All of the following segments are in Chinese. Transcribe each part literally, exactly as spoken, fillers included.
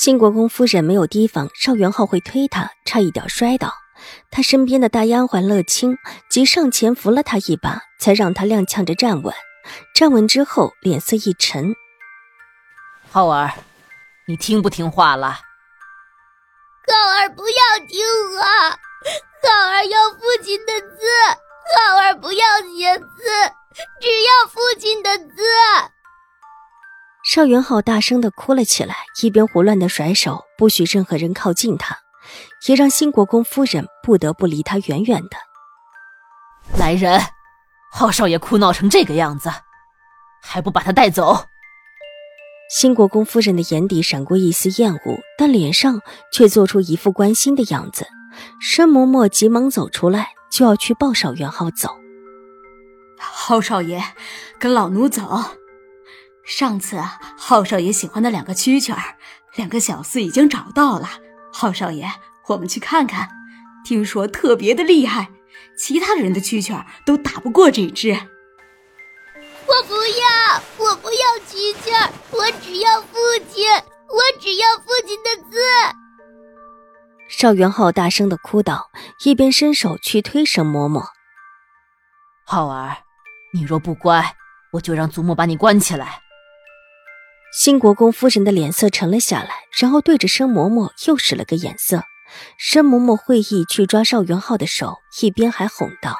兴国公夫人没有提防邵元浩会推她，差一点摔倒。她身边的大丫鬟乐清即上前扶了她一把，才让她踉跄着站稳。站稳之后脸色一沉，浩儿，你听不听话了？浩儿不要听话，浩儿要父亲的字，浩儿不要你的字，只要父亲的字。邵元浩大声地哭了起来，一边胡乱地甩手，不许任何人靠近他，也让兴国公夫人不得不离他远远的。来人，浩少爷哭闹成这个样子，还不把他带走？兴国公夫人的眼底闪过一丝厌恶，但脸上却做出一副关心的样子。申嬷嬷急忙走出来，就要去抱邵元浩走。浩少爷，跟老奴走。上次啊，浩少爷喜欢的两个蛐蛐儿，两个小厮已经找到了。浩少爷，我们去看看，听说特别的厉害，其他人的蛐蛐儿都打不过这只。我不要，我不要蛐蛐儿，我只要父亲，我只要父亲的字。邵元浩大声地哭道，一边伸手去推沈嬷嬷。浩儿，你若不乖，我就让祖母把你关起来。兴国公夫人的脸色沉了下来，然后对着申嬷嬷又使了个眼色。申嬷嬷会意去抓邵元浩的手，一边还哄道：“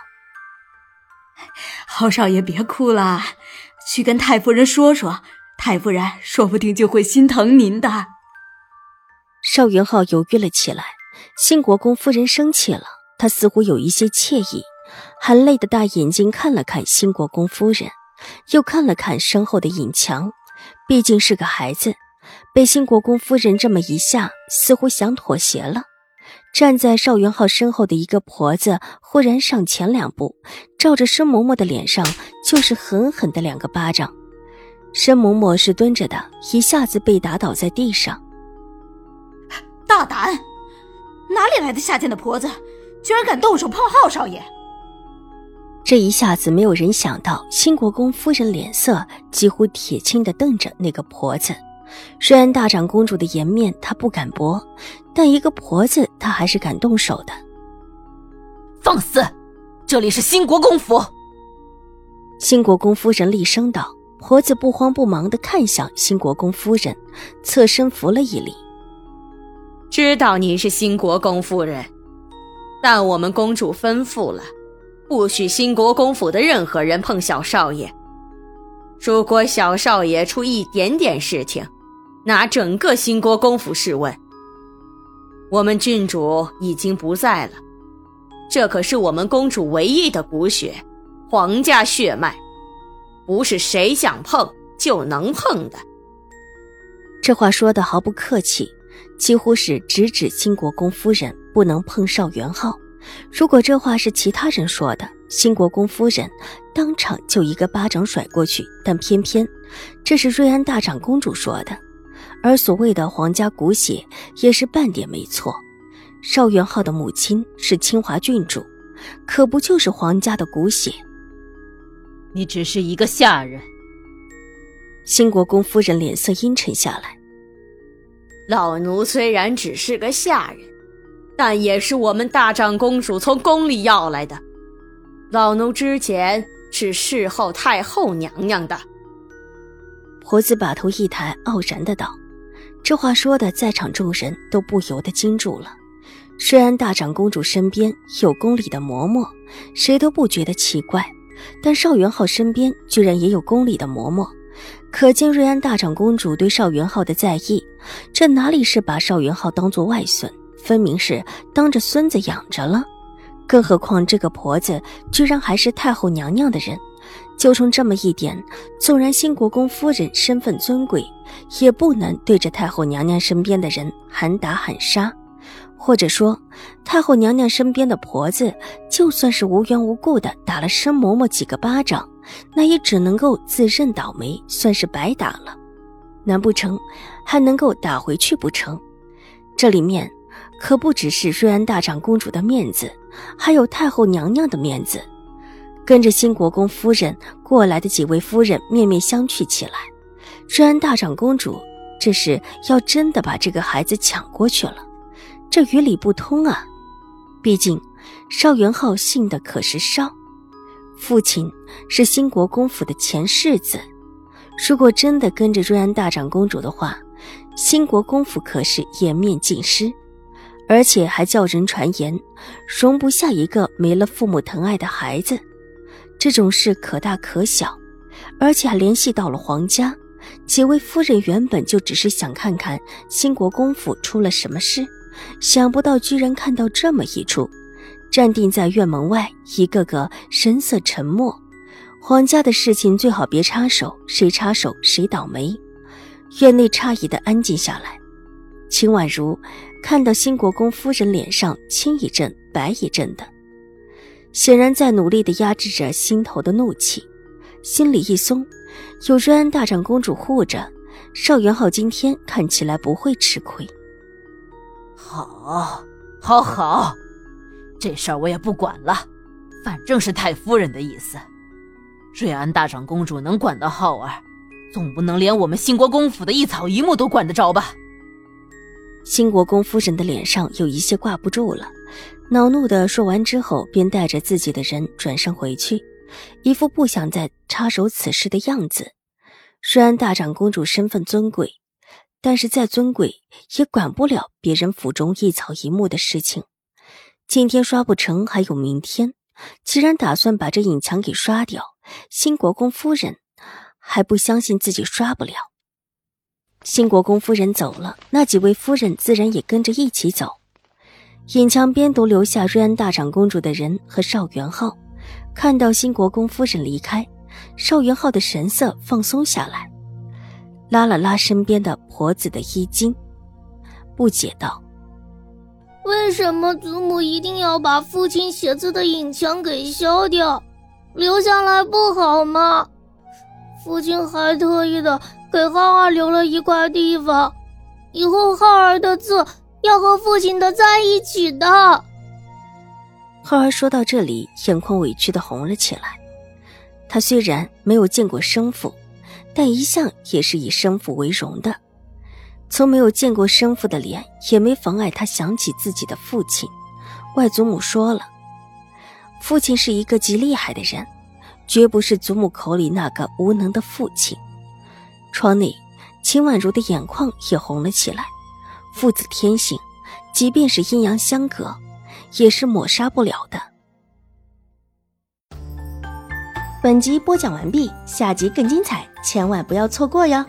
浩少爷别哭了，去跟太夫人说说，太夫人说不定就会心疼您的。”邵元浩犹豫了起来，兴国公夫人生气了，她似乎有一些惬意，含泪的大眼睛看了看兴国公夫人，又看了看身后的尹强。毕竟是个孩子，被兴国公夫人这么一吓，似乎想妥协了。站在邵元浩身后的一个婆子忽然上前两步，照着申嬷嬷的脸上就是狠狠的两个巴掌。申嬷嬷是蹲着的，一下子被打倒在地上。大胆，哪里来的下贱的婆子，居然敢动手碰浩少爷！这一下子没有人想到，兴国公夫人脸色几乎铁青地瞪着那个婆子。虽然大长公主的颜面她不敢驳，但一个婆子她还是敢动手的。放肆，这里是兴国公府！兴国公夫人厉声道。婆子不慌不忙地看向兴国公夫人，侧身扶了一礼。知道您是兴国公夫人，但我们公主吩咐了，不许兴国公府的任何人碰小少爷。如果小少爷出一点点事情，拿整个兴国公府试问。我们郡主已经不在了，这可是我们公主唯一的骨血，皇家血脉，不是谁想碰就能碰的。这话说得毫不客气，几乎是直指兴国公夫人不能碰邵元浩。如果这话是其他人说的，兴国公夫人当场就一个巴掌甩过去，但偏偏这是瑞安大长公主说的，而所谓的皇家骨血也是半点没错。邵元浩的母亲是清华郡主，可不就是皇家的骨血？你只是一个下人。兴国公夫人脸色阴沉下来。老奴虽然只是个下人，但也是我们大长公主从宫里要来的。老奴之前是侍候太后娘娘的。婆子把头一抬，傲然的道。这话说的在场众人都不由得惊住了。虽然大长公主身边有宫里的嬷嬷，谁都不觉得奇怪，但邵元浩身边居然也有宫里的嬷嬷，可见瑞安大长公主对邵元浩的在意。这哪里是把邵元浩当作外孙，分明是当着孙子养着了。更何况这个婆子居然还是太后娘娘的人，就冲这么一点，纵然兴国公夫人身份尊贵，也不能对着太后娘娘身边的人喊打喊杀。或者说太后娘娘身边的婆子就算是无缘无故的打了申嬷嬷几个巴掌，那也只能够自认倒霉，算是白打了，难不成还能够打回去不成？这里面可不只是瑞安大长公主的面子，还有太后娘娘的面子。跟着新国公夫人过来的几位夫人面面相觑起来，瑞安大长公主这是要真的把这个孩子抢过去了，这于理不通啊。毕竟邵元昊姓的可是邵，父亲是新国公府的前世子，如果真的跟着瑞安大长公主的话，新国公府可是颜面尽失，而且还叫人传言容不下一个没了父母疼爱的孩子。这种事可大可小，而且还联系到了皇家。几位夫人原本就只是想看看新国公府出了什么事，想不到居然看到这么一出。站定在院门外，一个个神色沉默。皇家的事情最好别插手，谁插手谁倒霉。院内诧异的安静下来。秦婉如看到新国公夫人脸上青一阵白一阵的，显然在努力地压制着心头的怒气，心里一松，有瑞安大长公主护着，邵元昊今天看起来不会吃亏。好，好好，这事儿我也不管了，反正是太夫人的意思。瑞安大长公主能管到浩儿，总不能连我们兴国公府的一草一木都管得着吧？兴国公夫人的脸上有一些挂不住了，恼怒地说完之后，便带着自己的人转身回去，一副不想再插手此事的样子。虽然大长公主身份尊贵，但是再尊贵也管不了别人府中一草一木的事情。今天刷不成还有明天，既然打算把这影墙给刷掉，新国公夫人还不相信自己刷不了。新国公夫人走了，那几位夫人自然也跟着一起走。影墙边独留下瑞安大长公主的人和邵元昊。看到新国公夫人离开，邵元昊的神色放松下来，拉了拉身边的婆子的衣襟，不解道：为什么祖母一定要把父亲写字的影墙给消掉？留下来不好吗？父亲还特意的给浩儿留了一块地方，以后浩儿的字要和父亲的在一起的。浩儿说到这里，眼眶委屈的红了起来。他虽然没有见过生父，但一向也是以生父为荣的，从没有见过生父的脸也没妨碍他想起自己的父亲。外祖母说了，父亲是一个极厉害的人，绝不是祖母口里那个无能的父亲。窗内，秦婉如的眼眶也红了起来。父子天性，即便是阴阳相隔，也是抹杀不了的。本集播讲完毕，下集更精彩，千万不要错过哟。